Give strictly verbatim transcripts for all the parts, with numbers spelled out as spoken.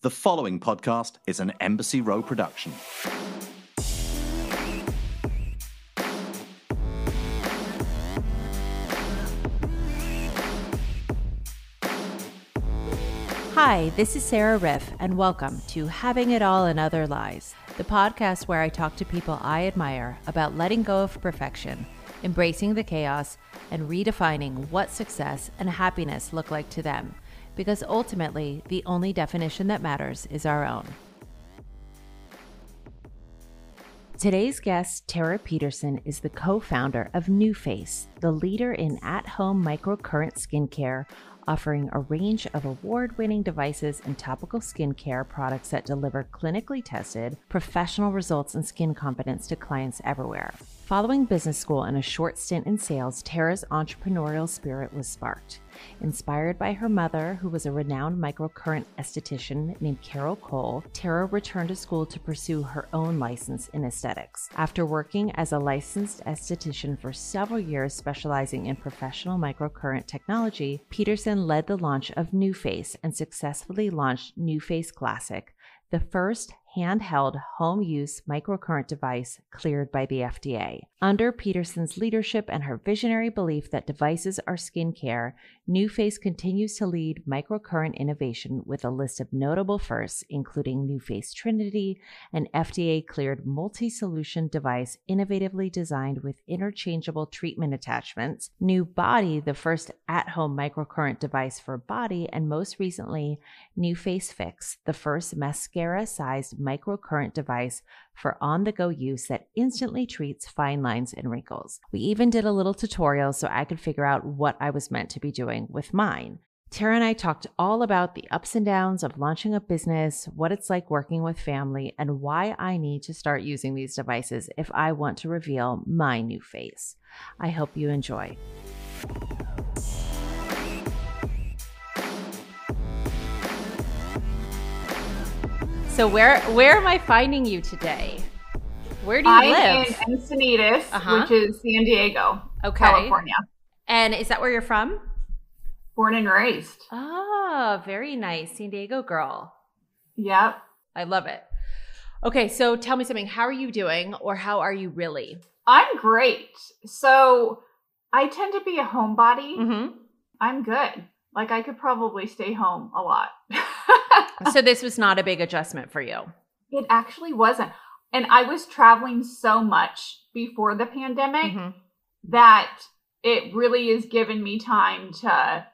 The following podcast is an Embassy Row production. Hi, this is Sarah Riff, and welcome to Having It All and Other Lies, the podcast where I talk to people I admire about letting go of perfection, embracing the chaos, and redefining what success and happiness look like to them. Because ultimately, the only definition that matters is our own. Today's guest, Tara Peterson, is the co-founder of NuFACE, the leader in at-home microcurrent skincare, offering a range of award-winning devices and topical skincare products that deliver clinically tested, professional results in skin confidence to clients everywhere. Following business school and a short stint in sales, Tara's entrepreneurial spirit was sparked. Inspired by her mother, who was a renowned microcurrent esthetician named Carol Cole, Tara returned to school to pursue her own license in aesthetics. After working as a licensed esthetician for several years specializing in professional microcurrent technology, Peterson led the launch of NuFACE and successfully launched NuFACE Classic, the first handheld home-use microcurrent device cleared by the F D A. Under Peterson's leadership and her visionary belief that devices are skincare, NuFACE continues to lead microcurrent innovation with a list of notable firsts, including NuFACE Trinity, an F D A-cleared multi-solution device innovatively designed with interchangeable treatment attachments, New Body, the first at-home microcurrent device for body, and most recently, NuFACE Fix, the first mascara-sized microcurrent device for on-the-go use that instantly treats fine lines and wrinkles. We even did a little tutorial so I could figure out what I was meant to be doing with mine. Tara and I talked all about the ups and downs of launching a business, what it's like working with family, and why I need to start using these devices if I want to reveal my new face. I hope you enjoy. So where where am I finding you today? Where do you I live? I'm in Encinitas, uh-huh. which is San Diego, okay. California. And is that where you're from? Born and raised. Oh, very nice. San Diego girl. Yep. I love it. Okay, so tell me something. How are you doing, or how are you really? I'm great. So I tend to be a homebody. Mm-hmm. I'm good. Like I could probably stay home a lot. So this was not a big adjustment for you. It actually wasn't. And I was traveling so much before the pandemic mm-hmm. that it really has given me time to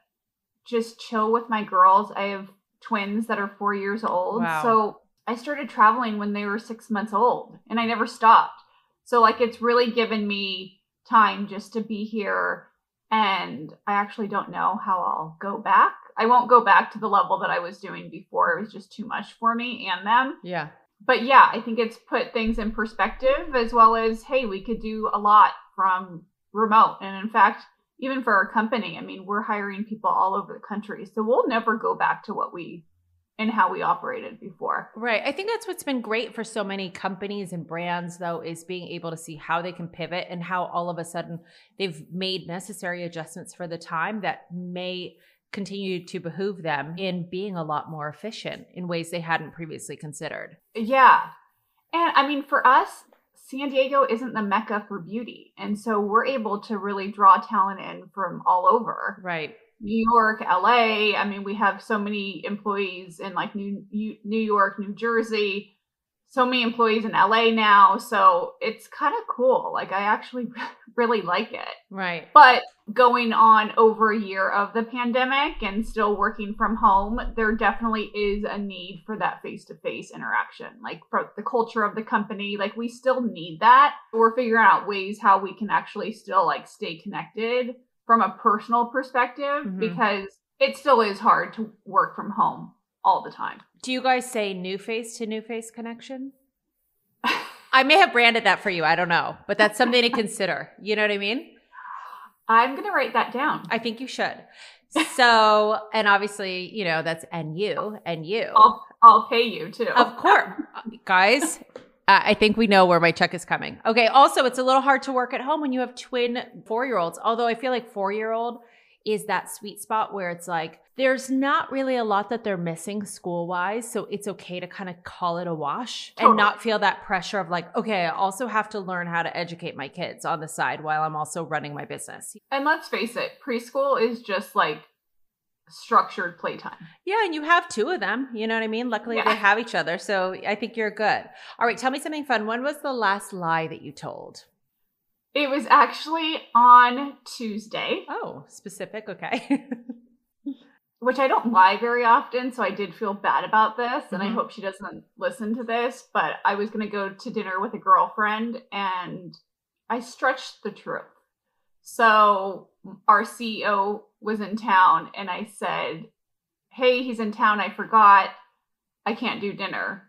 just chill with my girls. I have twins that are four years old. Wow. So I started traveling when they were six months old and I never stopped. So like, it's really given me time just to be here. And I actually don't know how I'll go back. I won't go back to the level that I was doing before. It was just too much for me and them. Yeah. But yeah, I think it's put things in perspective as well as, hey, we could do a lot from remote. And in fact, even for our company, I mean, we're hiring people all over the country. So we'll never go back to what we and how we operated before. Right. I think that's what's been great for so many companies and brands, though, is being able to see how they can pivot and how all of a sudden they've made necessary adjustments for the time that may continue to behoove them in being a lot more efficient in ways they hadn't previously considered. Yeah. And I mean, for us, San Diego isn't the mecca for beauty. And so we're able to really draw talent in from all over. Right. New York, L A. I mean, we have so many employees in like New New York, New Jersey, so many employees in L A now. So it's kind of cool. Like I actually really like it. Right. But going on over a year of the pandemic and still working from home, there definitely is a need for that face-to-face interaction. Like for the culture of the company, like we still need that. We're figuring out ways how we can actually still like stay connected from a personal perspective, mm-hmm. because it still is hard to work from home all the time. Do you guys say NuFACE to NuFACE connection? I may have branded that for you. I don't know, but that's something to consider. You know what I mean? I'm going to write that down. I think you should. So, and obviously, you know, that's N U, N U. I'll, I'll pay you too. Of course. Guys, Uh, I think we know where my check is coming. Okay. Also, it's a little hard to work at home when you have twin four-year-olds, although I feel like four-year-old is that sweet spot where it's like, there's not really a lot that they're missing school-wise, so it's okay to kind of call it a wash totally. And not feel that pressure of like, okay, I also have to learn how to educate my kids on the side while I'm also running my business. And let's face it, preschool is just like structured playtime. Yeah, and you have two of them, you know what I mean? Luckily, yeah. They have each other, so I think you're good. All right, tell me something fun. When was the last lie that you told? It was actually on Tuesday. Oh, specific. Okay. Which I don't lie very often, so I did feel bad about this, mm-hmm. and I hope she doesn't listen to this, but I was going to go to dinner with a girlfriend, and I stretched the truth. So our C E O was in town, and I said, hey, he's in town. I forgot. I can't do dinner.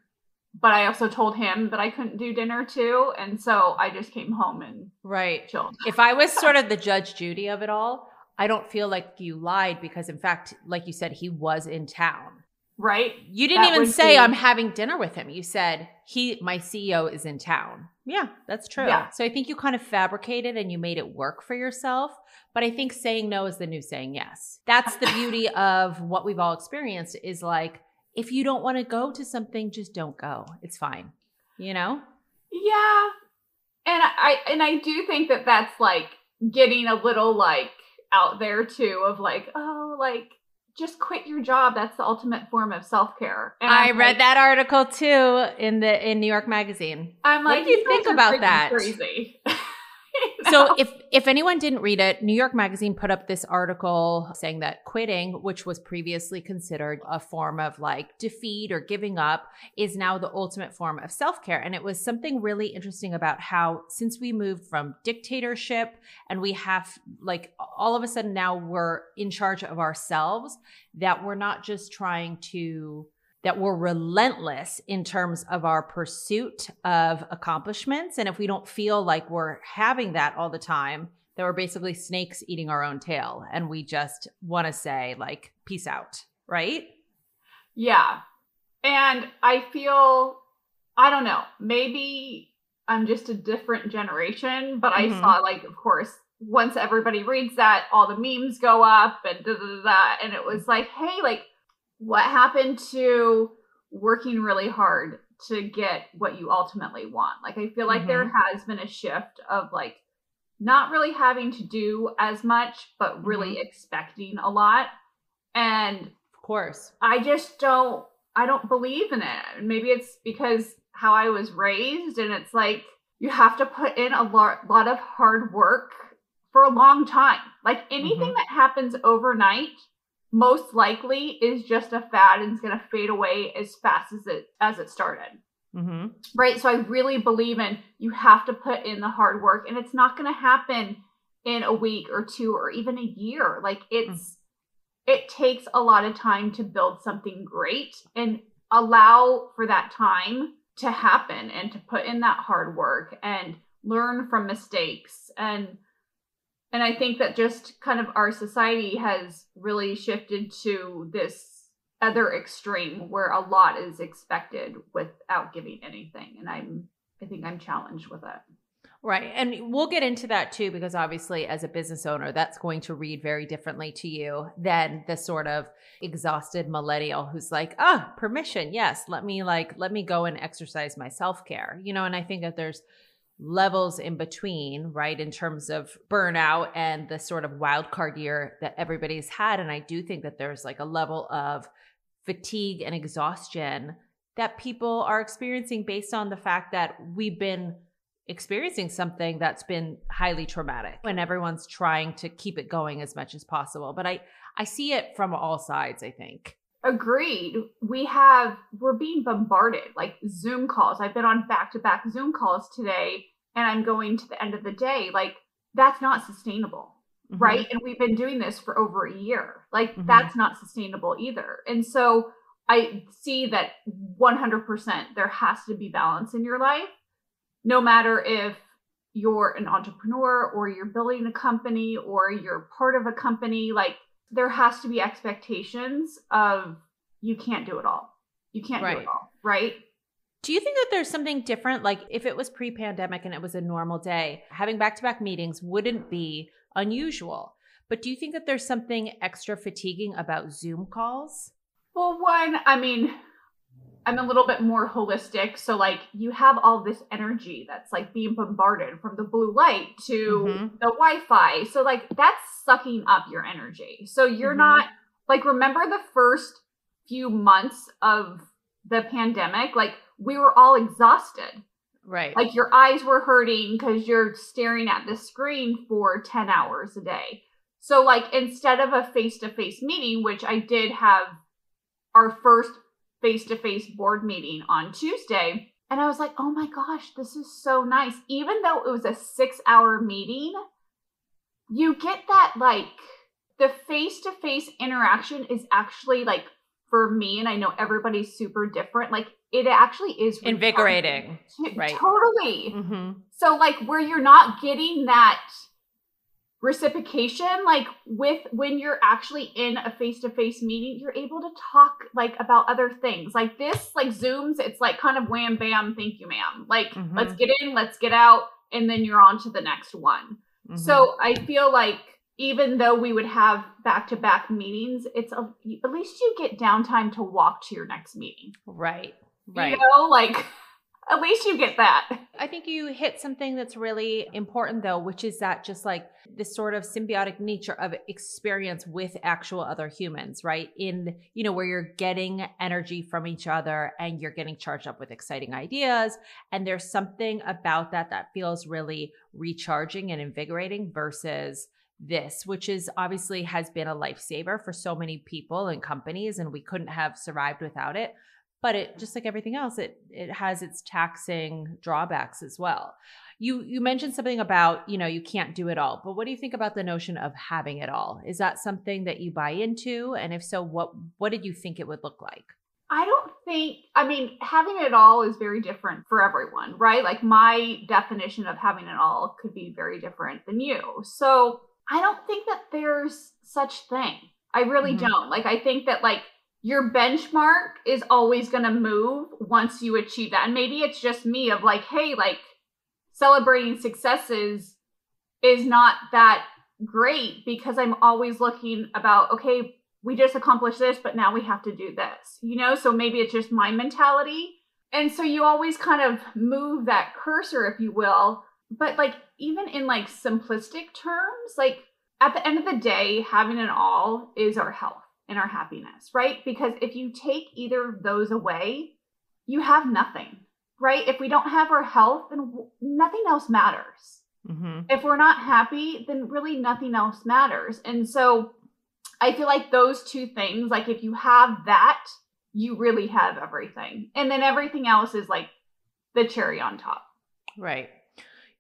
But I also told him that I couldn't do dinner too. And so I just came home and right. chilled. If I was sort of the Judge Judy of it all, I don't feel like you lied because, in fact, like you said, he was in town. Right. You didn't that even say be... I'm having dinner with him. You said he, my C E O is in town. Yeah, that's true. Yeah. So I think you kind of fabricated and you made it work for yourself. But I think saying no is the new saying yes. That's the beauty of what we've all experienced is like, if you don't want to go to something, just don't go. It's fine. You know? Yeah. And I, and I do think that that's like getting a little like out there too of like, oh, like, just quit your job. That's the ultimate form of self-care. And I I'm read like, that article too in the in New York Magazine. I'm like, what do you, you think about that? Crazy. You know? So if if anyone didn't read it, New York Magazine put up this article saying that quitting, which was previously considered a form of like defeat or giving up, is now the ultimate form of self-care. And it was something really interesting about how since we moved from dictatorship and we have like all of a sudden now we're in charge of ourselves, that we're not just trying to... that we're relentless in terms of our pursuit of accomplishments. And if we don't feel like we're having that all the time, then we're basically snakes eating our own tail. And we just want to say like, peace out, right? Yeah. And I feel, I don't know, maybe I'm just a different generation, but mm-hmm. I saw like, of course, once everybody reads that, all the memes go up and da da da. And it was like, hey, like, what happened to working really hard to get what you ultimately want? Like, I feel like mm-hmm. there has been a shift of like not really having to do as much, but really mm-hmm. expecting a lot. And of course, I just don't, I don't believe in it. Maybe it's because how I was raised and it's like, you have to put in a lot, lot of hard work for a long time. Like anything mm-hmm. that happens overnight most likely is just a fad and it's going to fade away as fast as it, as it started. Mm-hmm. Right. So I really believe in, you have to put in the hard work and it's not going to happen in a week or two, or even a year. Like it's, mm-hmm. it takes a lot of time to build something great and allow for that time to happen and to put in that hard work and learn from mistakes. And And I think that just kind of our society has really shifted to this other extreme where a lot is expected without giving anything. And I'm, I think I'm challenged with it. Right. And we'll get into that too, because obviously as a business owner, that's going to read very differently to you than the sort of exhausted millennial who's like, ah, oh, permission. Yes. Let me like, let me go and exercise my self-care, you know? And I think that there's levels in between, right, in terms of burnout and the sort of wild card year that everybody's had. And I do think that there's like a level of fatigue and exhaustion that people are experiencing based on the fact that we've been experiencing something that's been highly traumatic and everyone's trying to keep it going as much as possible. But I, I see it from all sides, I think. Agreed. We have, we're being bombarded, like Zoom calls. I've been on back-to-back Zoom calls today and I'm going to the end of the day. Like that's not sustainable, mm-hmm. right? And we've been doing this for over a year. Like mm-hmm. that's not sustainable either. And so I see that one hundred percent there has to be balance in your life, no matter if you're an entrepreneur or you're building a company or you're part of a company, like there has to be expectations of you can't do it all. You can't right. do it all, right? Do you think that there's something different? Like if it was pre-pandemic and it was a normal day, having back-to-back meetings wouldn't be unusual. But do you think that there's something extra fatiguing about Zoom calls? Well, one, I mean, I'm a little bit more holistic. So like you have all this energy that's like being bombarded from the blue light to mm-hmm. the Wi-Fi. So like that's sucking up your energy. So you're mm-hmm. not like, remember the first few months of the pandemic, like we were all exhausted, right? Like your eyes were hurting because you're staring at the screen for ten hours a day. So like, instead of a face-to-face meeting, which I did have our first face-to-face board meeting on Tuesday. And I was like, oh my gosh, this is so nice. Even though it was a six hour meeting, you get that, like the face-to-face interaction is actually like, for me, and I know everybody's super different, like it actually is invigorating, right? Totally. Mm-hmm. So like where you're not getting that reciprocation, like with when you're actually in a face-to-face meeting, you're able to talk like about other things like this, like Zooms, it's like kind of wham, bam, thank you, ma'am. Like mm-hmm. let's get in, let's get out. And then you're on to the next one. Mm-hmm. So I feel like even though we would have back-to-back meetings, it's a, at least you get downtime to walk to your next meeting. Right. Right. You know, like at least you get that. I think you hit something that's really important though, which is that just like this sort of symbiotic nature of experience with actual other humans, right? In, you know, where you're getting energy from each other and you're getting charged up with exciting ideas. And there's something about that that feels really recharging and invigorating versus this, which is obviously has been a lifesaver for so many people and companies, and we couldn't have survived without it. But it, just like everything else, it it has its taxing drawbacks as well. You you mentioned something about, you know, you can't do it all, but what do you think about the notion of having it all? Is that something that you buy into? And if so, what what did you think it would look like? I don't think, I mean, having it all is very different for everyone, right? Like my definition of having it all could be very different than you. So I don't think that there's such thing. I really mm-hmm. don't. Like, I think that like your benchmark is always going to move once you achieve that. And maybe it's just me of like, hey, like celebrating successes is not that great because I'm always looking about, okay, we just accomplished this, but now we have to do this, you know? So maybe it's just my mentality. And so you always kind of move that cursor, if you will. But like, even in like simplistic terms, like at the end of the day, having it all is our health and our happiness, right? Because if you take either of those away, you have nothing, right? If we don't have our health, then nothing else matters. Mm-hmm. If we're not happy, then really nothing else matters. And so I feel like those two things, like if you have that, you really have everything. And then everything else is like the cherry on top. Right.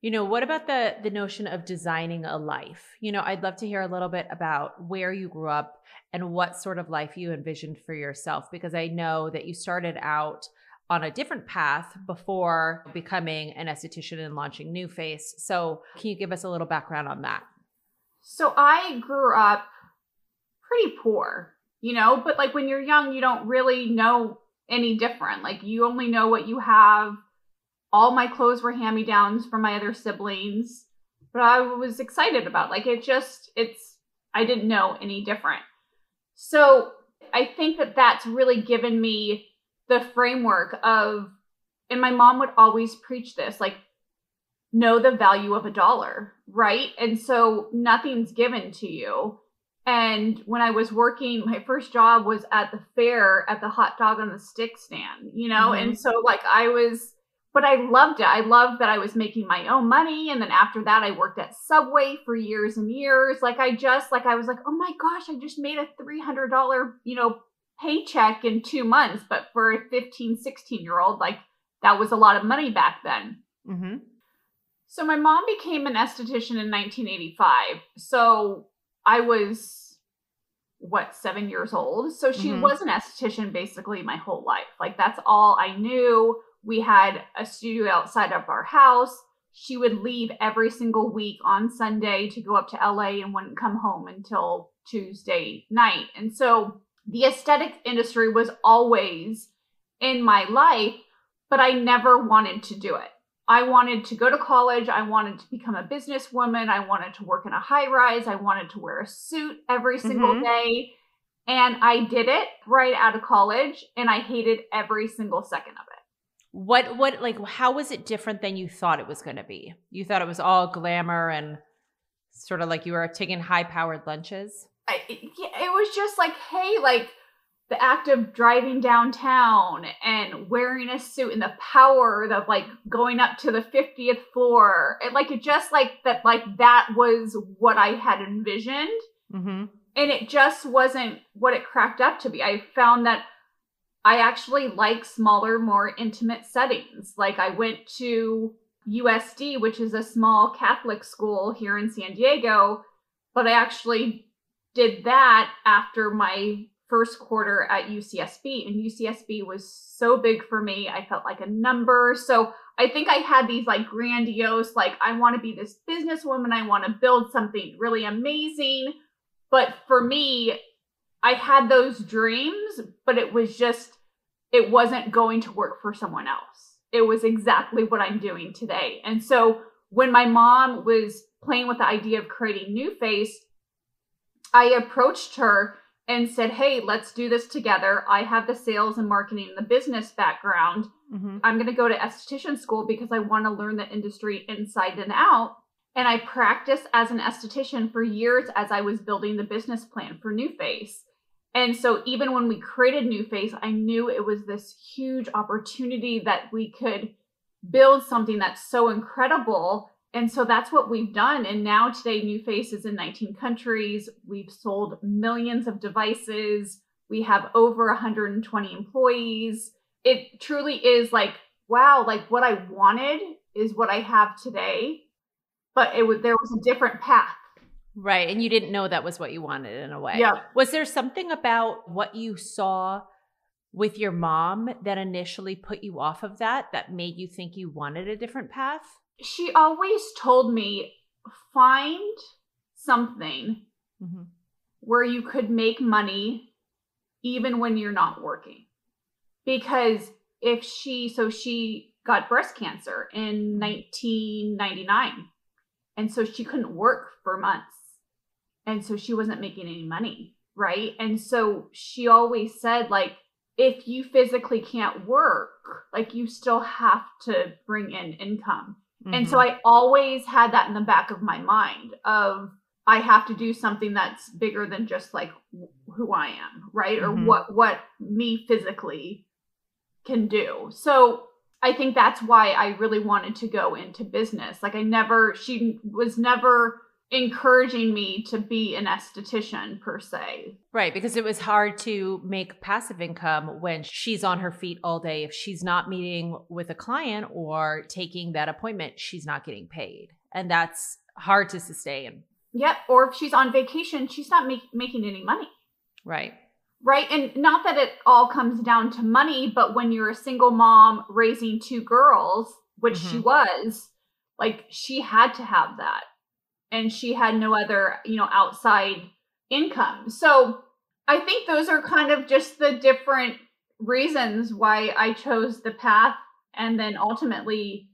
You know, what about the the notion of designing a life? You know, I'd love to hear a little bit about where you grew up and what sort of life you envisioned for yourself, because I know that you started out on a different path before becoming an esthetician and launching NuFACE. So can you give us a little background on that? So I grew up pretty poor, you know, but like when you're young, you don't really know any different. Like you only know what you have. All my clothes were hand-me-downs from my other siblings, but I was excited about it. Like it just, it's, I didn't know any different. So I think that that's really given me the framework of, and my mom would always preach this, like know the value of a dollar, right? And so nothing's given to you. And when I was working, my first job was at the fair at the hot dog on the stick stand, you know? Mm-hmm. And so like I was, but I loved it. I loved that I was making my own money. And then after that, I worked at Subway for years and years. Like I just, like I was like, oh my gosh, I just made a three hundred dollars, you know, paycheck in two months. But for a fifteen, sixteen year old, like that was a lot of money back then. Mm-hmm. So my mom became an esthetician in nineteen eighty-five. So I was, what, seven years old. So she mm-hmm. was an esthetician basically my whole life. Like that's all I knew. We had a studio outside of our house. She would leave every single week on Sunday to go up to L A and wouldn't come home until Tuesday night. And so the aesthetic industry was always in my life, but I never wanted to do it. I wanted to go to college. I wanted to become a businesswoman. I wanted to work in a high rise. I wanted to wear a suit every single mm-hmm. day. And I did it right out of college, and I hated every single second of it. What, what, like, how was it different than you thought it was going to be? You thought it was all glamour and sort of like you were taking high powered lunches? I, it, it was just like, hey, like the act of driving downtown and wearing a suit and the power of like going up to the fiftieth floor. And like, it just like that, like that was what I had envisioned. Mm-hmm. And it just wasn't what it cracked up to be. I found that I actually like smaller, more intimate settings. Like I went to U S D, which is a small Catholic school here in San Diego, but I actually did that after my first quarter at U C S B. And U C S B was so big for me. I felt like a number. So I think I had these like grandiose, like I want to be this businesswoman. I want to build something really amazing. But for me, I had those dreams, but it was just, it wasn't going to work for someone else. It was exactly what I'm doing today. And so when my mom was playing with the idea of creating NuFACE, I approached her and said, hey, let's do this together. I have the sales and marketing and the business background. Mm-hmm. I'm going to go to esthetician school because I want to learn the industry inside and out. And I practiced as an esthetician for years as I was building the business plan for NuFACE. And so even when we created NuFACE, I knew it was this huge opportunity that we could build something that's so incredible. And so that's what we've done. And now today, NuFACE is in nineteen countries. We've sold millions of devices. We have over one hundred twenty employees. It truly is like, wow, like what I wanted is what I have today. But it was, there was a different path. Right. And you didn't know that was what you wanted in a way. Yeah. Was there something about what you saw with your mom that initially put you off of that, that made you think you wanted a different path? She always told me, find something mm-hmm. where you could make money even when you're not working. Because if she, so she got breast cancer in nineteen ninety-nine. And so she couldn't work for months. And so she wasn't making any money, right? And so she always said, like, if you physically can't work, like you still have to bring in income. Mm-hmm. And so I always had that in the back of my mind of, I have to do something that's bigger than just like who I am, right? Mm-hmm. Or what, what me physically can do. So I think that's why I really wanted to go into business. Like I never, she was never encouraging me to be an esthetician per se. Right. Because it was hard to make passive income when she's on her feet all day. If she's not meeting with a client or taking that appointment, she's not getting paid. And that's hard to sustain. Yep. Or if she's on vacation, she's not make, making any money. Right. Right. And not that it all comes down to money, but when you're a single mom raising two girls, which mm-hmm. she was, like she had to have that. And she had no other, you know, outside income. So I think those are kind of just the different reasons why I chose the path. And then ultimately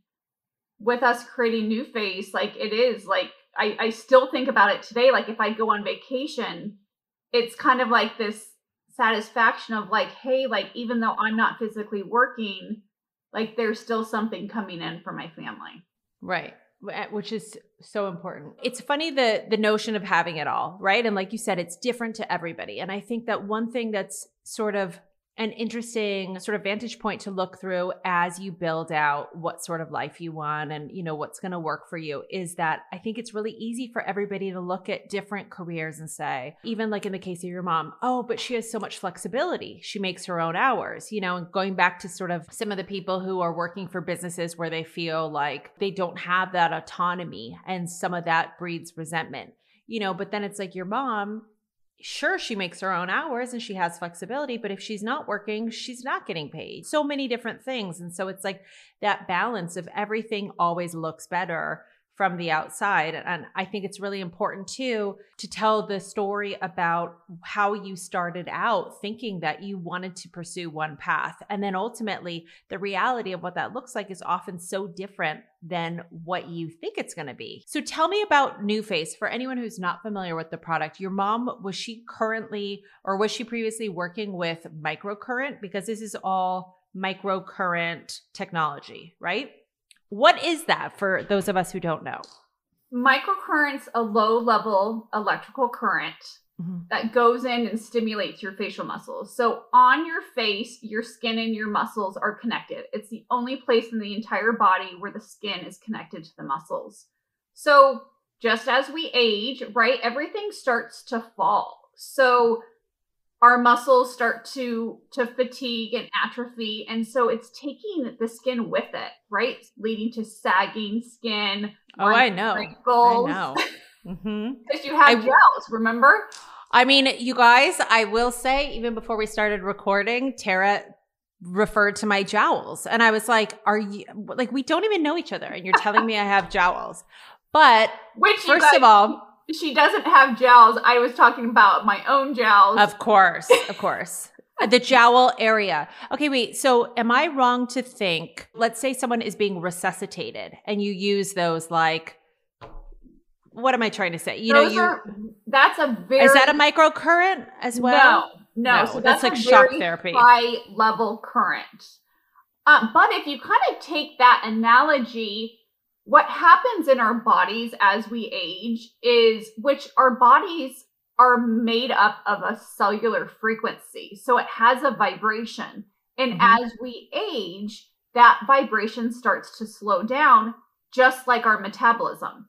with us creating NuFACE, like it is like, I, I still think about it today. Like if I go on vacation, it's kind of like this satisfaction of like, hey, like, even though I'm not physically working, like there's still something coming in for my family. Right. Which is so important. It's funny, the, the notion of having it all, right? And like you said, it's different to everybody. And I think that one thing that's sort of an interesting sort of vantage point to look through as you build out what sort of life you want and, you know, what's going to work for you is that I think it's really easy for everybody to look at different careers and say, even like in the case of your mom, oh, but she has so much flexibility. She makes her own hours, you know, and going back to sort of some of the people who are working for businesses where they feel like they don't have that autonomy, and some of that breeds resentment, you know, but then it's like your mom, sure, she makes her own hours and she has flexibility, but if she's not working, she's not getting paid. So many different things. And so it's like that balance of everything always looks better from the outside. And I think it's really important too, to tell the story about how you started out thinking that you wanted to pursue one path. And then ultimately the reality of what that looks like is often so different than what you think it's going to be. So tell me about NuFACE. For anyone who's not familiar with the product, your mom, was she currently, or was she previously working with microcurrent? Because this is all microcurrent technology, right? What is that for those of us who don't know? Microcurrent's a low-level electrical current mm-hmm. that goes in and stimulates your facial muscles. So on your face, your skin and your muscles are connected. It's the only place in the entire body where the skin is connected to the muscles. So just as we age, right, everything starts to fall. So our muscles start to, to fatigue and atrophy. And so it's taking the skin with it, right? Leading to sagging skin. Oh, I know. Wrinkles. I know. Mm-hmm. Because you had gels, remember? I mean, you guys, I will say, even before we started recording, Tara referred to my jowls. And I was like, are you, like, we don't even know each other. And you're telling me I have jowls. But Which first guys- of all, she doesn't have jowls. I was talking about my own jowls. Of course. Of course. The jowl area. Okay, wait. So am I wrong to think, let's say someone is being resuscitated and you use those, like, what am I trying to say? You those know, you, are, that's a very, is that a microcurrent as well? No, no. no so that's, that's like shock therapy. High level current. Uh, but if you kind of take that analogy, what happens in our bodies as we age is, which our bodies are made up of a cellular frequency. So it has a vibration. And mm-hmm. as we age, that vibration starts to slow down, just like our metabolism.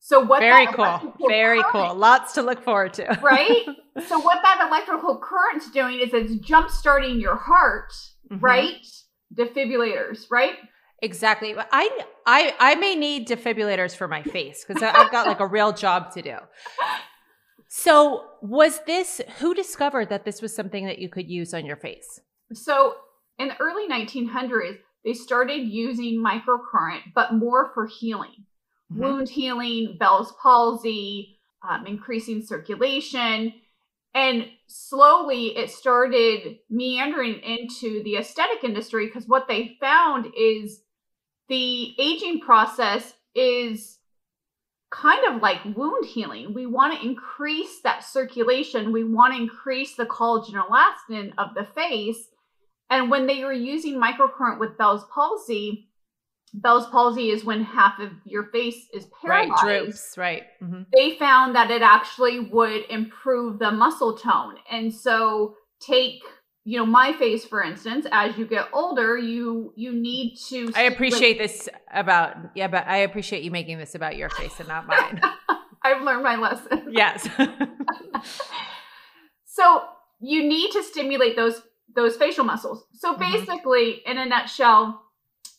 So what Very that cool. Very current, cool. Lots to look forward to. Right? So what that electrical current's doing is it's jump-starting your heart, mm-hmm. right? Defibrillators, right? Exactly. I, I, I may need defibrillators for my face because I've got like a real job to do. So was this, who discovered that this was something that you could use on your face? So in the early nineteen hundreds, they started using microcurrent, but more for healing, mm-hmm. wound healing, Bell's palsy, um, increasing circulation. And slowly it started meandering into the aesthetic industry because what they found is the aging process is kind of like wound healing. We want to increase that circulation. We want to increase the collagen elastin of the face. And when they were using microcurrent with Bell's palsy, Bell's palsy is when half of your face is paralyzed. Right, droops, right. Mm-hmm. They found that it actually would improve the muscle tone. And so take, you know, my face, for instance, as you get older, you you need to... I appreciate with- this about, yeah, but I appreciate you making this about your face and not mine. I've learned my lesson. Yes. So you need to stimulate those, those facial muscles. So basically, mm-hmm. in a nutshell,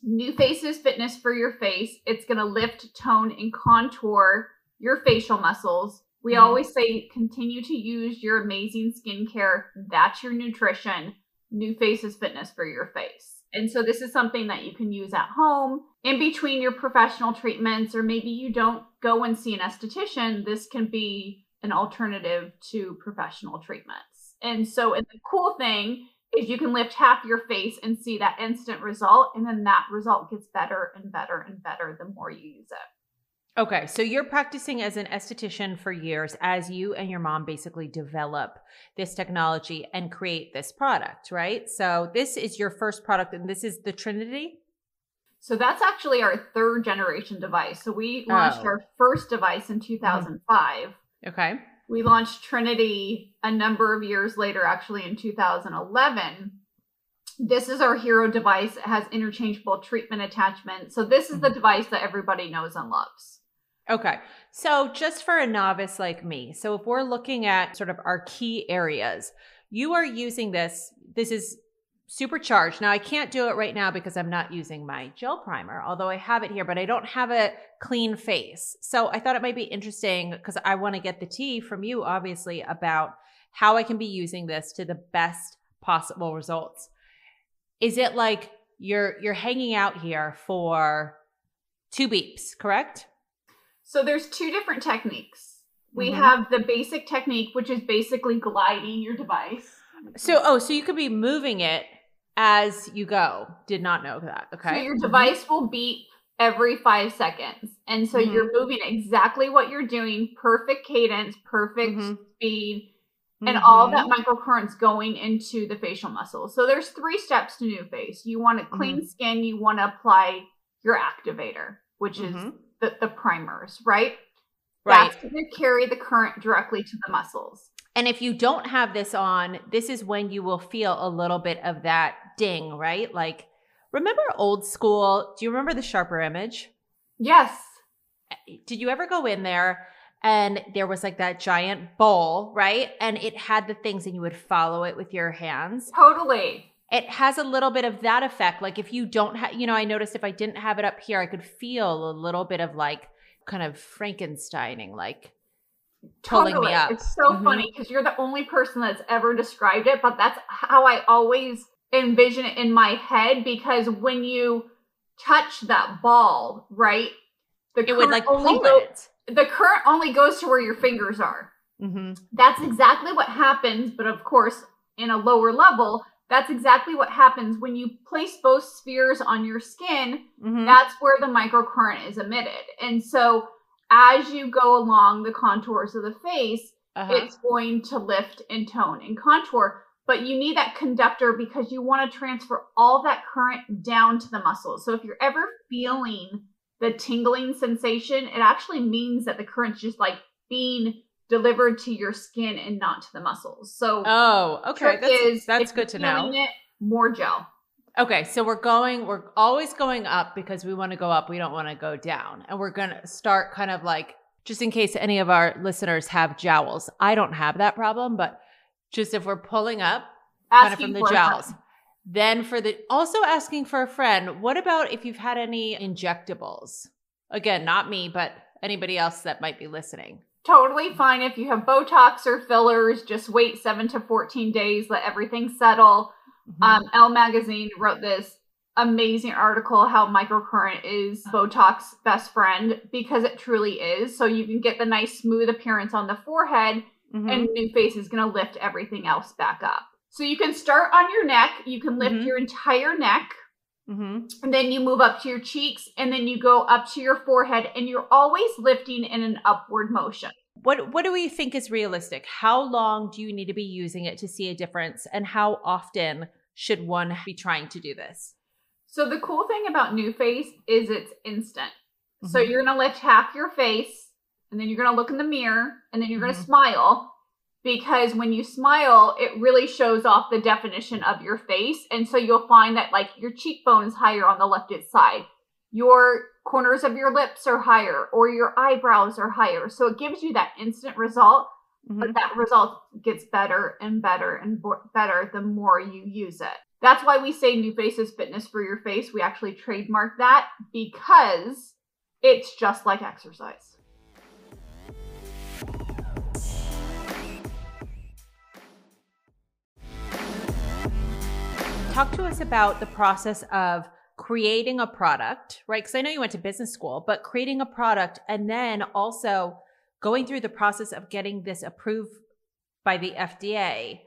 NuFACE is fitness for your face. It's going to lift, tone, and contour your facial muscles. We mm-hmm. always say continue to use your amazing skincare. That's your nutrition. NuFACE is fitness for your face. And so this is something that you can use at home in between your professional treatments, or maybe you don't go and see an esthetician. This can be an alternative to professional treatments. And so and the cool thing is you can lift half your face and see that instant result. And then that result gets better and better and better the more you use it. Okay. So you're practicing as an esthetician for years as you and your mom basically develop this technology and create this product, right? So this is your first product and this is the Trinity? So that's actually our third generation device. So we launched oh. our first device in two thousand five. Okay. We launched Trinity a number of years later, actually in two thousand eleven. This is our hero device. It has interchangeable treatment attachments. So this is the device that everybody knows and loves. Okay. So just for a novice like me, so if we're looking at sort of our key areas, you are using this, this is supercharged. Now I can't do it right now because I'm not using my gel primer, although I have it here, but I don't have a clean face. So I thought it might be interesting because I want to get the tea from you, obviously, about how I can be using this to the best possible results. Is it like you're, you're hanging out here for two beeps, correct? So there's two different techniques. We mm-hmm. have the basic technique, which is basically gliding your device. So, oh, so you could be moving it as you go. Did not know that. Okay. So your device mm-hmm. will beep every five seconds. And so mm-hmm. you're moving exactly what you're doing. Perfect cadence, perfect mm-hmm. speed, mm-hmm. and all that microcurrent's going into the facial muscles. So there's three steps to NuFACE. You want a clean mm-hmm. skin. You want to apply your activator, which mm-hmm. is the, the primers, right? Right. That's going to carry the current directly to the muscles. And if you don't have this on, this is when you will feel a little bit of that ding, right? Like, remember old school? Do you remember the Sharper Image? Yes. Did you ever go in there and there was like that giant bowl, right? And it had the things and you would follow it with your hands. Totally. It has a little bit of that effect. Like if you don't have, you know, I noticed if I didn't have it up here, I could feel a little bit of like kind of Frankensteining, like, totally. Pulling me up. It's so mm-hmm. funny because you're the only person that's ever described it, but that's how I always envision it in my head, because when you touch that ball, right, the it current would like only pull go- it. The current only goes to where your fingers are. Mm-hmm. That's exactly what happens, but of course, in a lower level, that's exactly what happens when you place both spheres on your skin. Mm-hmm. That's where the microcurrent is emitted, and so as you go along the contours of the face, uh-huh. it's going to lift and tone and contour, but you need that conductor because you want to transfer all that current down to the muscles. So if you're ever feeling the tingling sensation, it actually means that the current's just like being delivered to your skin and not to the muscles. So oh, okay, that's, is, that's good to know. It, more gel. Okay, so we're going, we're always going up because we want to go up. We don't want to go down. And we're going to start kind of like, just in case any of our listeners have jowls. I don't have that problem, but just if we're pulling up kind of from the jowls. Then for the, also asking for a friend, what about if you've had any injectables? Again, not me, but anybody else that might be listening. Totally fine. If you have Botox or fillers, just wait seven to fourteen days, let everything settle. Mm-hmm. Um, Elle Magazine wrote this amazing article, how microcurrent is Botox's best friend, because it truly is. So you can get the nice smooth appearance on the forehead mm-hmm. and NuFACE is going to lift everything else back up. So you can start on your neck. You can lift mm-hmm. your entire neck mm-hmm. and then you move up to your cheeks and then you go up to your forehead, and you're always lifting in an upward motion. What what do we think is realistic? How long do you need to be using it to see a difference? And how often should one be trying to do this? So the cool thing about NuFACE is it's instant. Mm-hmm. So you're going to lift half your face, and then you're going to look in the mirror, and then you're mm-hmm. going to smile, because when you smile, it really shows off the definition of your face. And so you'll find that like your cheekbone is higher on the left side. Your corners of your lips are higher, or your eyebrows are higher. So it gives you that instant result, mm-hmm. but that result gets better and better and bo- better the more you use it. That's why we say NuFACE is fitness for your face. We actually trademark that because it's just like exercise. Talk to us about the process of creating a product, right? Because I know you went to business school, but creating a product and then also going through the process of getting this approved by the F D A.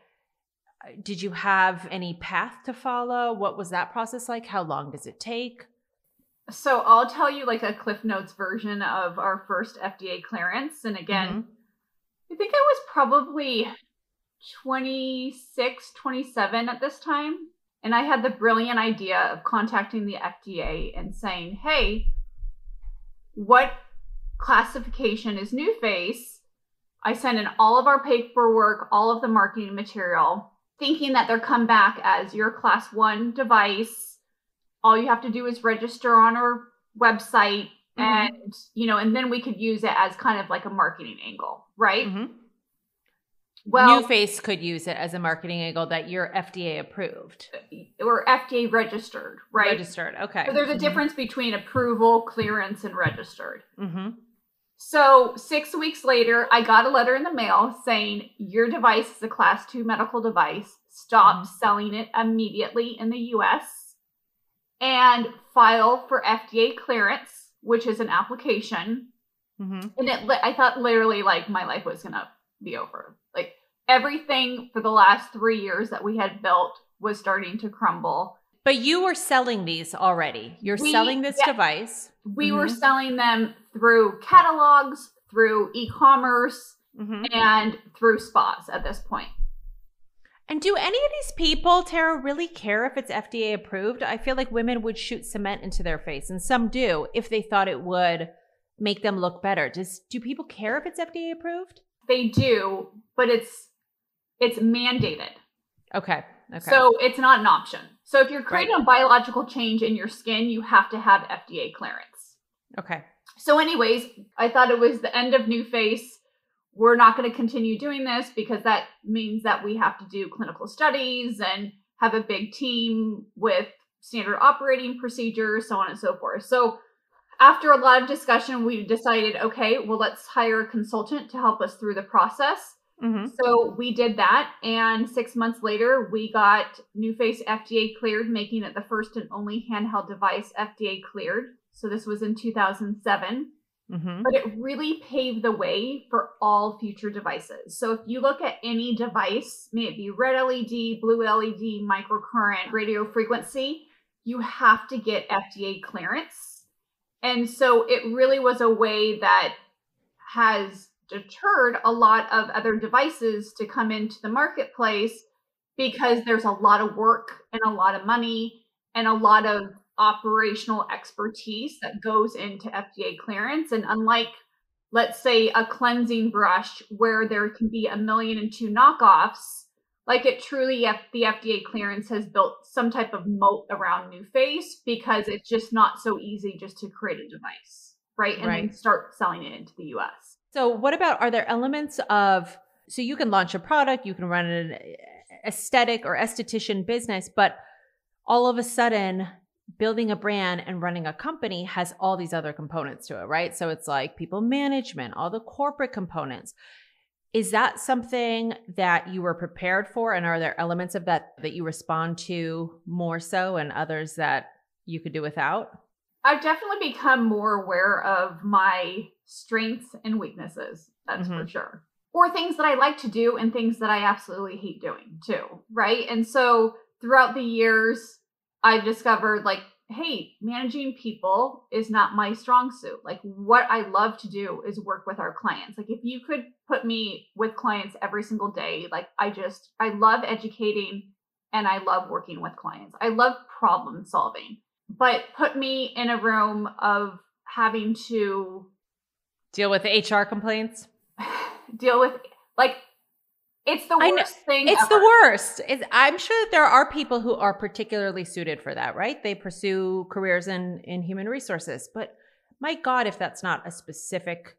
Did you have any path to follow? What was that process like? How long does it take? So I'll tell you like a Cliff Notes version of our first F D A clearance. And again, mm-hmm. I think I was probably twenty-six, twenty-seven at this time. And I had the brilliant idea of contacting the F D A and saying, hey, what classification is NuFACE? I sent in all of our paperwork, all of the marketing material, thinking that they'll come back as your class one device. All you have to do is register on our website mm-hmm. and, you know, and then we could use it as kind of like a marketing angle, right? Mm-hmm. Well, NuFACE could use it as a marketing angle that you're F D A approved. Or F D A registered, right? Registered, okay. So there's a mm-hmm. difference between approval, clearance, and registered. Mm-hmm. So six weeks later, I got a letter in the mail saying, your device is a class two medical device. Stop mm-hmm. selling it immediately in the U S and file for F D A clearance, which is an application. Mm-hmm. And it, I thought literally like my life was going to be over. Like everything for the last three years that we had built was starting to crumble. But you were selling these already. You're we, selling this yeah, device. We mm-hmm. were selling them through catalogs, through e-commerce, mm-hmm. and through spas at this point. And do any of these people, Tara, really care if it's F D A approved? I feel like women would shoot cement into their face, and some do, if they thought it would make them look better. Does, do people care if it's F D A approved? They do, but it's it's mandated. Okay. Okay. So it's not an option. So if you're creating right. a biological change in your skin, you have to have F D A clearance. Okay. So anyways, I thought it was the end of NuFACE. We're not going to continue doing this because that means that we have to do clinical studies and have a big team with standard operating procedures, so on and so forth. So after a lot of discussion, we decided, okay, well, let's hire a consultant to help us through the process. Mm-hmm. So we did that. And six months later, we got NuFACE F D A cleared, making it the first and only handheld device F D A cleared. So this was in two thousand seven, mm-hmm. but it really paved the way for all future devices. So if you look at any device, may it be red L E D, blue L E D, microcurrent, radio frequency, you have to get F D A clearance. And so it really was a way that has deterred a lot of other devices to come into the marketplace, because there's a lot of work and a lot of money and a lot of operational expertise that goes into F D A clearance. And unlike, let's say, a cleansing brush where there can be a million and two knockoffs, like it truly, the F D A clearance has built some type of moat around NuFACE, because it's just not so easy just to create a device, right? And right. then start selling it into the U S. So what about, are there elements of, so you can launch a product, you can run an aesthetic or esthetician business, but all of a sudden building a brand and running a company has all these other components to it, right? So it's like people management, all the corporate components. Is that something that you were prepared for? And are there elements of that that you respond to more so, and others that you could do without? I've definitely become more aware of my strengths and weaknesses. That's mm-hmm. for sure. Or things that I like to do and things that I absolutely hate doing too. Right. And so throughout the years, I've discovered like, hey, managing people is not my strong suit. Like what I love to do is work with our clients. Like if you could put me with clients every single day, like I just, I love educating and I love working with clients. I love problem solving. But put me in a room of having to deal with H R complaints, deal with like, it's the worst thing. It's ever. the worst. It's, I'm sure that there are people who are particularly suited for that, right? They pursue careers in, in human resources, but my God, if that's not a specific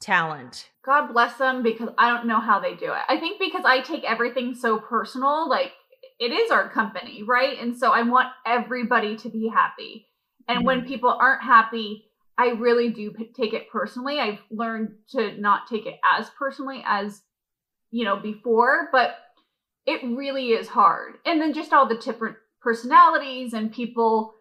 talent, God bless them, because I don't know how they do it. I think because I take everything so personal, like, it is our company, right? And so I want everybody to be happy. And mm-hmm. when people aren't happy, I really do p- take it personally. I've learned to not take it as personally as, you know, before, but it really is hard. And then just all the different personalities and people,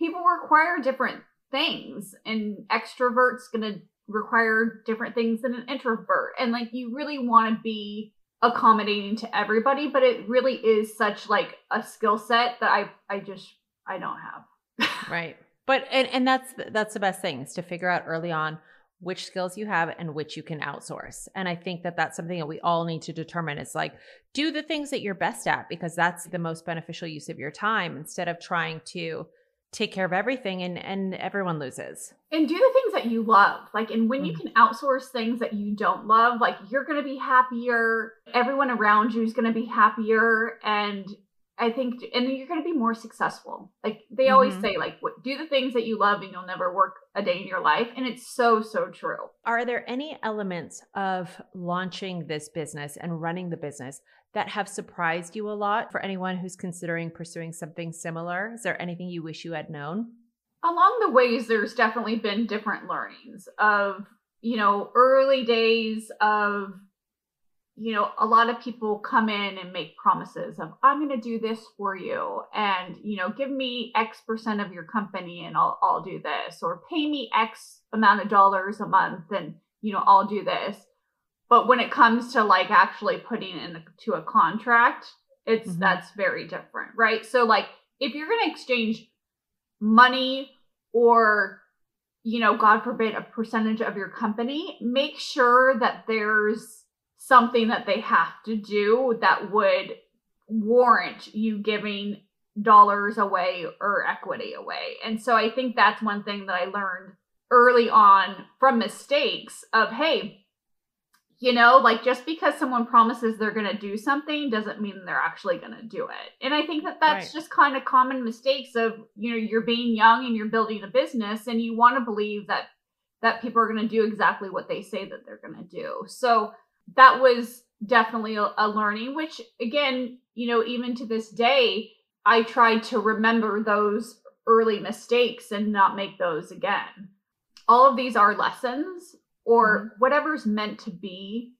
people require different things, and extroverts going to require different things than an introvert. And like, you really want to be accommodating to everybody, but it really is such like a skill set that I, I just, I don't have. Right. But, and, and that's, that's the best thing, is to figure out early on which skills you have and which you can outsource. And I think that that's something that we all need to determine. It's like, do the things that you're best at, because that's the most beneficial use of your time, instead of trying to take care of everything and, and everyone loses. And do the things that you love. Like, and when mm-hmm. you can outsource things that you don't love, like you're going to be happier. Everyone around you is going to be happier. And I think, and you're going to be more successful. Like they mm-hmm. always say, like, what, do the things that you love and you'll never work a day in your life. And it's so, so true. Are there any elements of launching this business and running the business that have surprised you a lot, for anyone who's considering pursuing something similar? Is there anything you wish you had known? Along the ways, there's definitely been different learnings of, you know, early days of you know, a lot of people come in and make promises of, I'm going to do this for you. And, you know, give me X percent of your company and I'll, I'll do this, or pay me X amount of dollars a month and, you know, I'll do this. But when it comes to like actually putting into a contract, it's mm-hmm. that's very different, right? So like if you're going to exchange money or, you know, God forbid, a percentage of your company, make sure that there's something that they have to do that would warrant you giving dollars away or equity away. And so I think that's one thing that I learned early on from mistakes of, hey, you know, like just because someone promises they're going to do something doesn't mean they're actually going to do it. And I think that that's right. just kind of common mistakes of, you know, you're being young and you're building a business and you want to believe that that people are going to do exactly what they say that they're going to do. So that was definitely a, a learning, which again, you know, even to this day, I try to remember those early mistakes and not make those again. All of these are lessons, or whatever's meant to be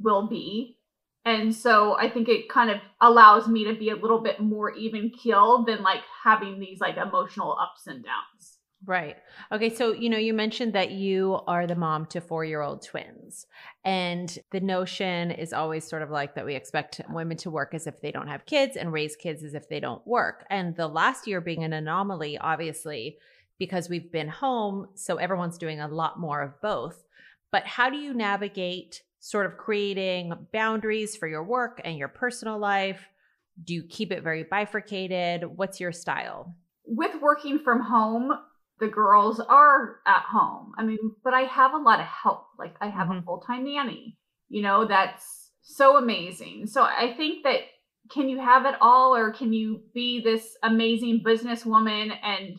will be. And so I think it kind of allows me to be a little bit more even keeled than like having these like emotional ups and downs. Right. Okay. So, you know, you mentioned that you are the mom to four-year-old twins, and the notion is always sort of like that we expect women to work as if they don't have kids and raise kids as if they don't work. And the last year being an anomaly, obviously, because we've been home. So everyone's doing a lot more of both. But how do you navigate sort of creating boundaries for your work and your personal life? Do you keep it very bifurcated? What's your style? With working from home, the girls are at home. I mean, but I have a lot of help. Like I have mm-hmm. a full-time nanny, you know, that's so amazing. So I think that, can you have it all, or can you be this amazing businesswoman and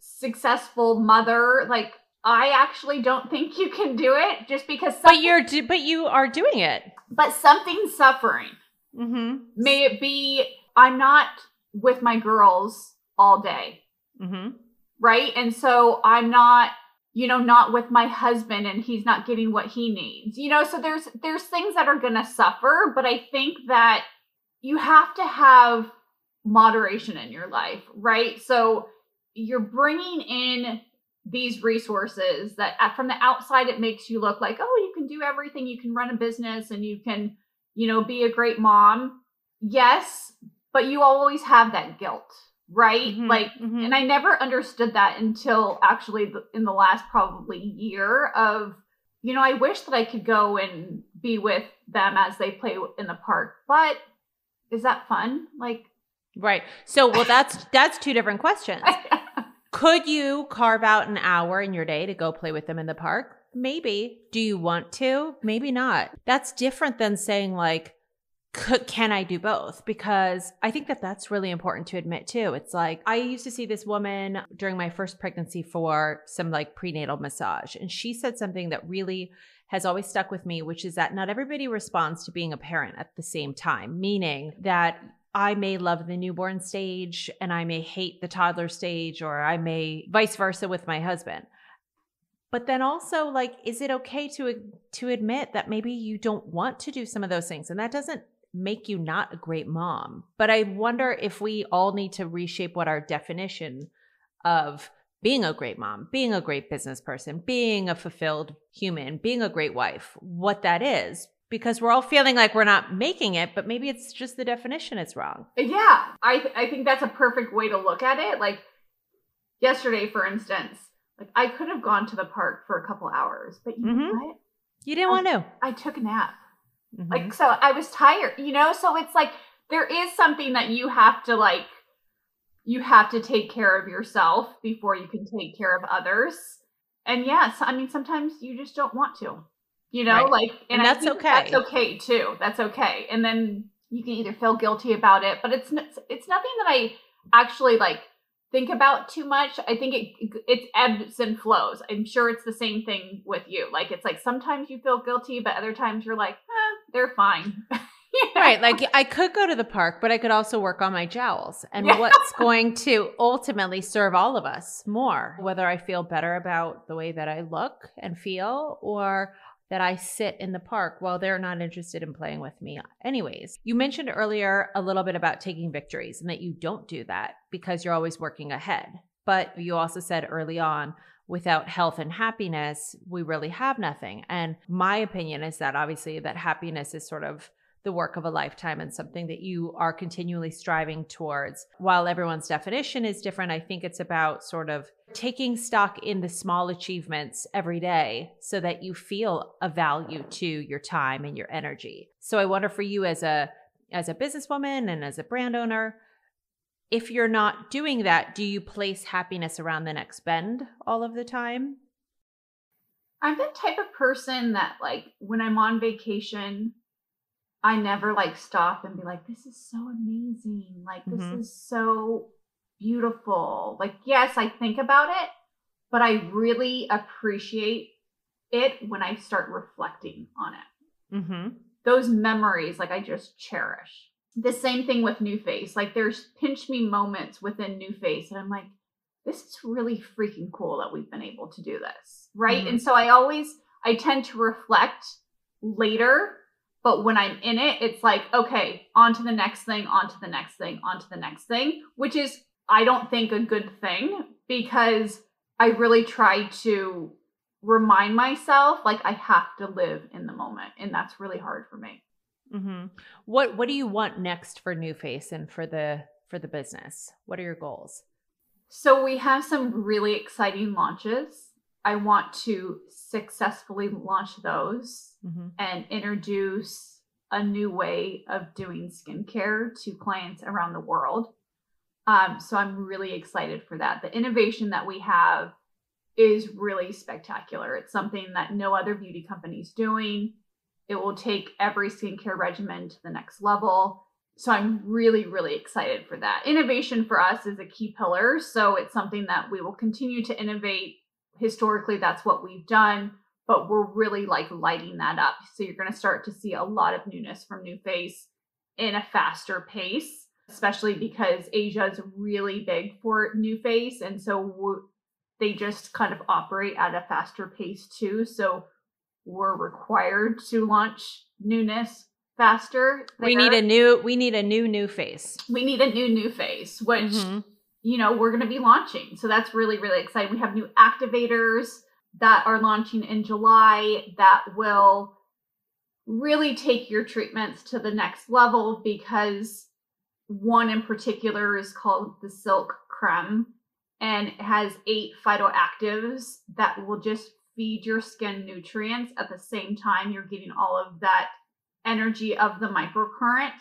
successful mother? Like, I actually don't think you can do it just because. But you're, do, but you are doing it. But something's suffering. Mm-hmm. May it be, I'm not with my girls all day. Mm-hmm. Right. And so I'm not, you know, not with my husband and he's not getting what he needs, you know, so there's, there's things that are going to suffer, but I think that you have to have moderation in your life. Right. So you're bringing in these resources that from the outside, it makes you look like, oh, you can do everything. You can run a business and you can, you know, be a great mom. Yes. But you always have that guilt, right? Mm-hmm, like, mm-hmm. And I never understood that until actually in the last probably year of, you know, I wish that I could go and be with them as they play in the park, but is that fun? Like, right. So, well, that's, that's two different questions. Could you carve out an hour in your day to go play with them in the park? Maybe. Do you want to? Maybe not. That's different than saying like, could, can I do both? Because I think that that's really important to admit too. It's like, I used to see this woman during my first pregnancy for some like prenatal massage. And she said something that really has always stuck with me, which is that not everybody responds to being a parent at the same time, meaning that I may love the newborn stage and I may hate the toddler stage, or I may vice versa with my husband. But then also, like, is it okay to, to admit that maybe you don't want to do some of those things? And that doesn't make you not a great mom. But I wonder if we all need to reshape what our definition of being a great mom, being a great business person, being a fulfilled human, being a great wife, what that is. Because we're all feeling like we're not making it, but maybe it's just the definition is wrong. Yeah, I th- I think that's a perfect way to look at it. Like yesterday, for instance, like I could have gone to the park for a couple hours, but you mm-hmm. know what? You didn't I, want to. I took a nap. Mm-hmm. Like, so I was tired, you know? So it's like, there is something that you have to like, you have to take care of yourself before you can take care of others. And yes, I mean, sometimes you just don't want to. You know, right. like, and, and that's okay. That's okay too. That's okay. And then you can either feel guilty about it, but it's, it's nothing that I actually like think about too much. I think it, it ebbs and flows. I'm sure it's the same thing with you. Like, it's like, sometimes you feel guilty, but other times you're like, eh, they're fine. You know? Right. Like I could go to the park, but I could also work on my jowls and yeah. what's going to ultimately serve all of us more, whether I feel better about the way that I look and feel, or that I sit in the park while they're not interested in playing with me. Anyways, you mentioned earlier a little bit about taking victories and that you don't do that because you're always working ahead. But you also said early on, without health and happiness, we really have nothing. And my opinion is that obviously that happiness is sort of the work of a lifetime and something that you are continually striving towards. While everyone's definition is different, I think it's about sort of taking stock in the small achievements every day so that you feel a value to your time and your energy. So I wonder for you as a as a businesswoman and as a brand owner, if you're not doing that, do you place happiness around the next bend all of the time? I'm the type of person that, like, when I'm on vacation, I never like stop and be like, this is so amazing. Like, this mm-hmm. is so beautiful. Like, yes, I think about it, but I really appreciate it when I start reflecting on it. Mm-hmm. Those memories, like, I just cherish. The same thing with NuFACE. Like, there's pinch me moments within NuFACE, and I'm like, this is really freaking cool that we've been able to do this, right? Mm-hmm. And so I always, I tend to reflect later. But when I'm in it, it's like, okay, on to the next thing, on to the next thing, on to the next thing, which is, I don't think, a good thing, because I really try to remind myself, like, I have to live in the moment. And that's really hard for me. Mm-hmm. What What do you want next for NuFACE and for the for the business? What are your goals? So we have some really exciting launches. I want to successfully launch those mm-hmm. and introduce a new way of doing skincare to clients around the world. Um, so I'm really excited for that. The innovation that we have is really spectacular. It's something that no other beauty company is doing. It will take every skincare regimen to the next level. So I'm really, really excited for that. Innovation for us is a key pillar. So it's something that we will continue to innovate. Historically, that's what we've done, but we're really like lighting that up. So you're going to start to see a lot of newness from NuFACE in a faster pace, especially because Asia is really big for NuFACE. And so they just kind of operate at a faster pace too. So we're required to launch newness faster. There. We need a new, we need a new NuFACE. We need a new NuFACE, which mm-hmm. you know, we're going to be launching. So that's really, really exciting. We have new activators that are launching in July that will really take your treatments to the next level, because one in particular is called the Silk Creme, and it has eight phytoactives that will just feed your skin nutrients. At the same time, you're getting all of that energy of the microcurrent.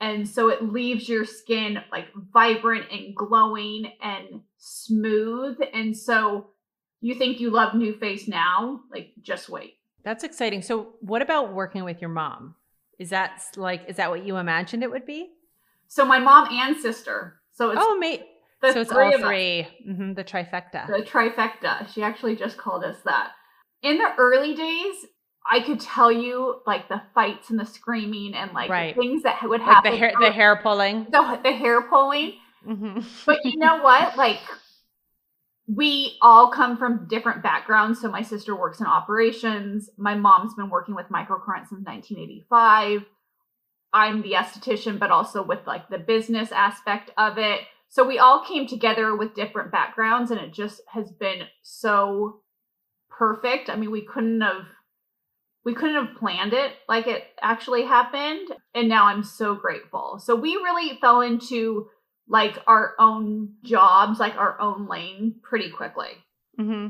And so it leaves your skin like vibrant and glowing and smooth. And so you think you love NuFACE now, like, just wait. That's exciting. So what about working with your mom? Is that like, is that what you imagined it would be? So my mom and sister. So it's, oh, mate. So it's all three, mm-hmm, the trifecta. The trifecta. She actually just called us that. In the early days, I could tell you, like, the fights and the screaming and, like, right. the things that would happen. Like the hair, the hair pulling. The, the hair pulling. Mm-hmm. But you know what? Like, we all come from different backgrounds. So my sister works in operations. My mom's been working with microcurrent since nineteen eighty-five. I'm the esthetician, but also with, like, the business aspect of it. So we all came together with different backgrounds, and it just has been so perfect. I mean, we couldn't have We couldn't have planned it like it actually happened. And now I'm so grateful. So we really fell into like our own jobs, like our own lane pretty quickly. Mm-hmm.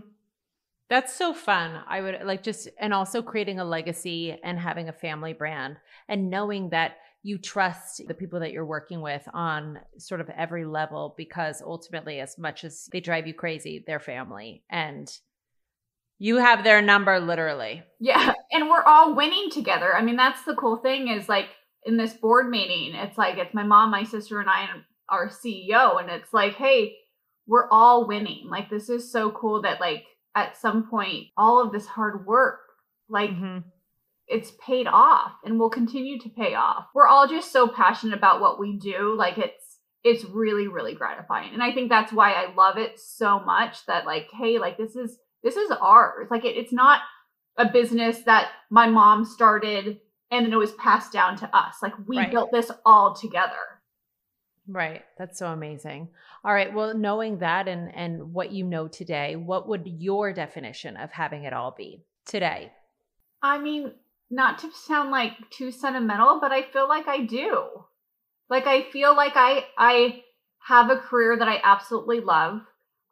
That's so fun. I would like just, and also creating a legacy and having a family brand and knowing that you trust the people that you're working with on sort of every level, because ultimately, as much as they drive you crazy, they're family, and you have their number, literally. Yeah. And we're all winning together. I mean, that's the cool thing is, like, in this board meeting, it's like, it's my mom, my sister, and I, and our C E O. And it's like, hey, we're all winning. Like, this is so cool that, like, at some point, all of this hard work, like, mm-hmm. it's paid off and will continue to pay off. We're all just so passionate about what we do. Like, it's, it's really, really gratifying. And I think that's why I love it so much, that, like, hey, like, this is, This is ours. Like, it, it's not a business that my mom started and then it was passed down to us. Like we right. built this all together. Right. That's so amazing. All right. Well, knowing that and, and what you know today, what would your definition of having it all be today? I mean, not to sound like too sentimental, but I feel like I do. Like, I feel like I, I have a career that I absolutely love.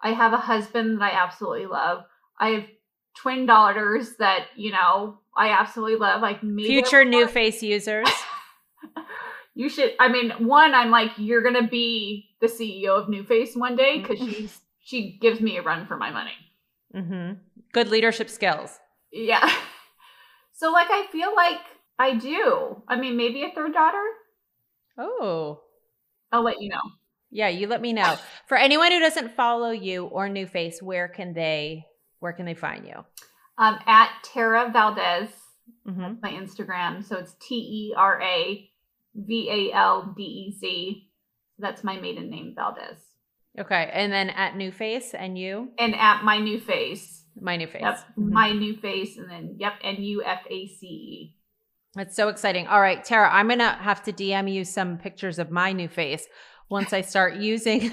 I have a husband that I absolutely love. I have twin daughters that, you know, I absolutely love. Like maybe future NuFACE users. You should, I mean, one, I'm like, you're going to be the C E O of NuFACE one day because she, she gives me a run for my money. Mm-hmm. Good leadership skills. Yeah. So like, I feel like I do. I mean, maybe a third daughter. Oh. I'll let you know. Yeah, you let me know. For anyone who doesn't follow you or NuFACE, where can they, where can they find you? Um, at Tara Valdez. Mm-hmm. That's my Instagram. So it's T E R A V A L D E Z. That's my maiden name, Valdez. Okay. And then at NuFACE and you? And at my NuFACE. My NuFACE. Yep. Mm-hmm. My NuFACE and then, yep, N U F A C E. That's so exciting. All right, Tara, I'm going to have to D M you some pictures of my NuFACE once I start using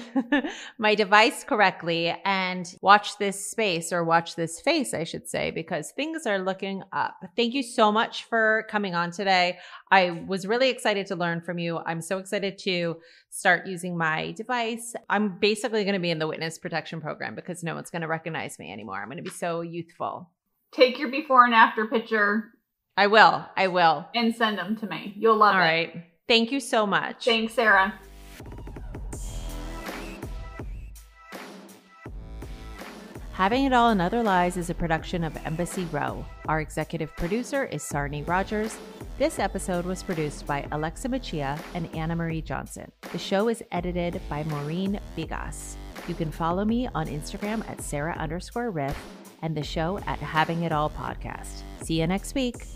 my device correctly, and watch this space, or watch this face, I should say, because things are looking up. Thank you so much for coming on today. I was really excited to learn from you. I'm so excited to start using my device. I'm basically going to be in the witness protection program because no one's going to recognize me anymore. I'm going to be so youthful. Take your before and after picture. I will. I will. And send them to me. You'll love it. All right. Thank you so much. Thanks, Sarah. Having It All and Other Lies is a production of Embassy Row. Our executive producer is Sarni Rogers. This episode was produced by Alexa Machia and Anna Marie Johnson. The show is edited by Maureen Bigas. You can follow me on Instagram at Sarah underscore Riff and the show at Having It All Podcast. See you next week.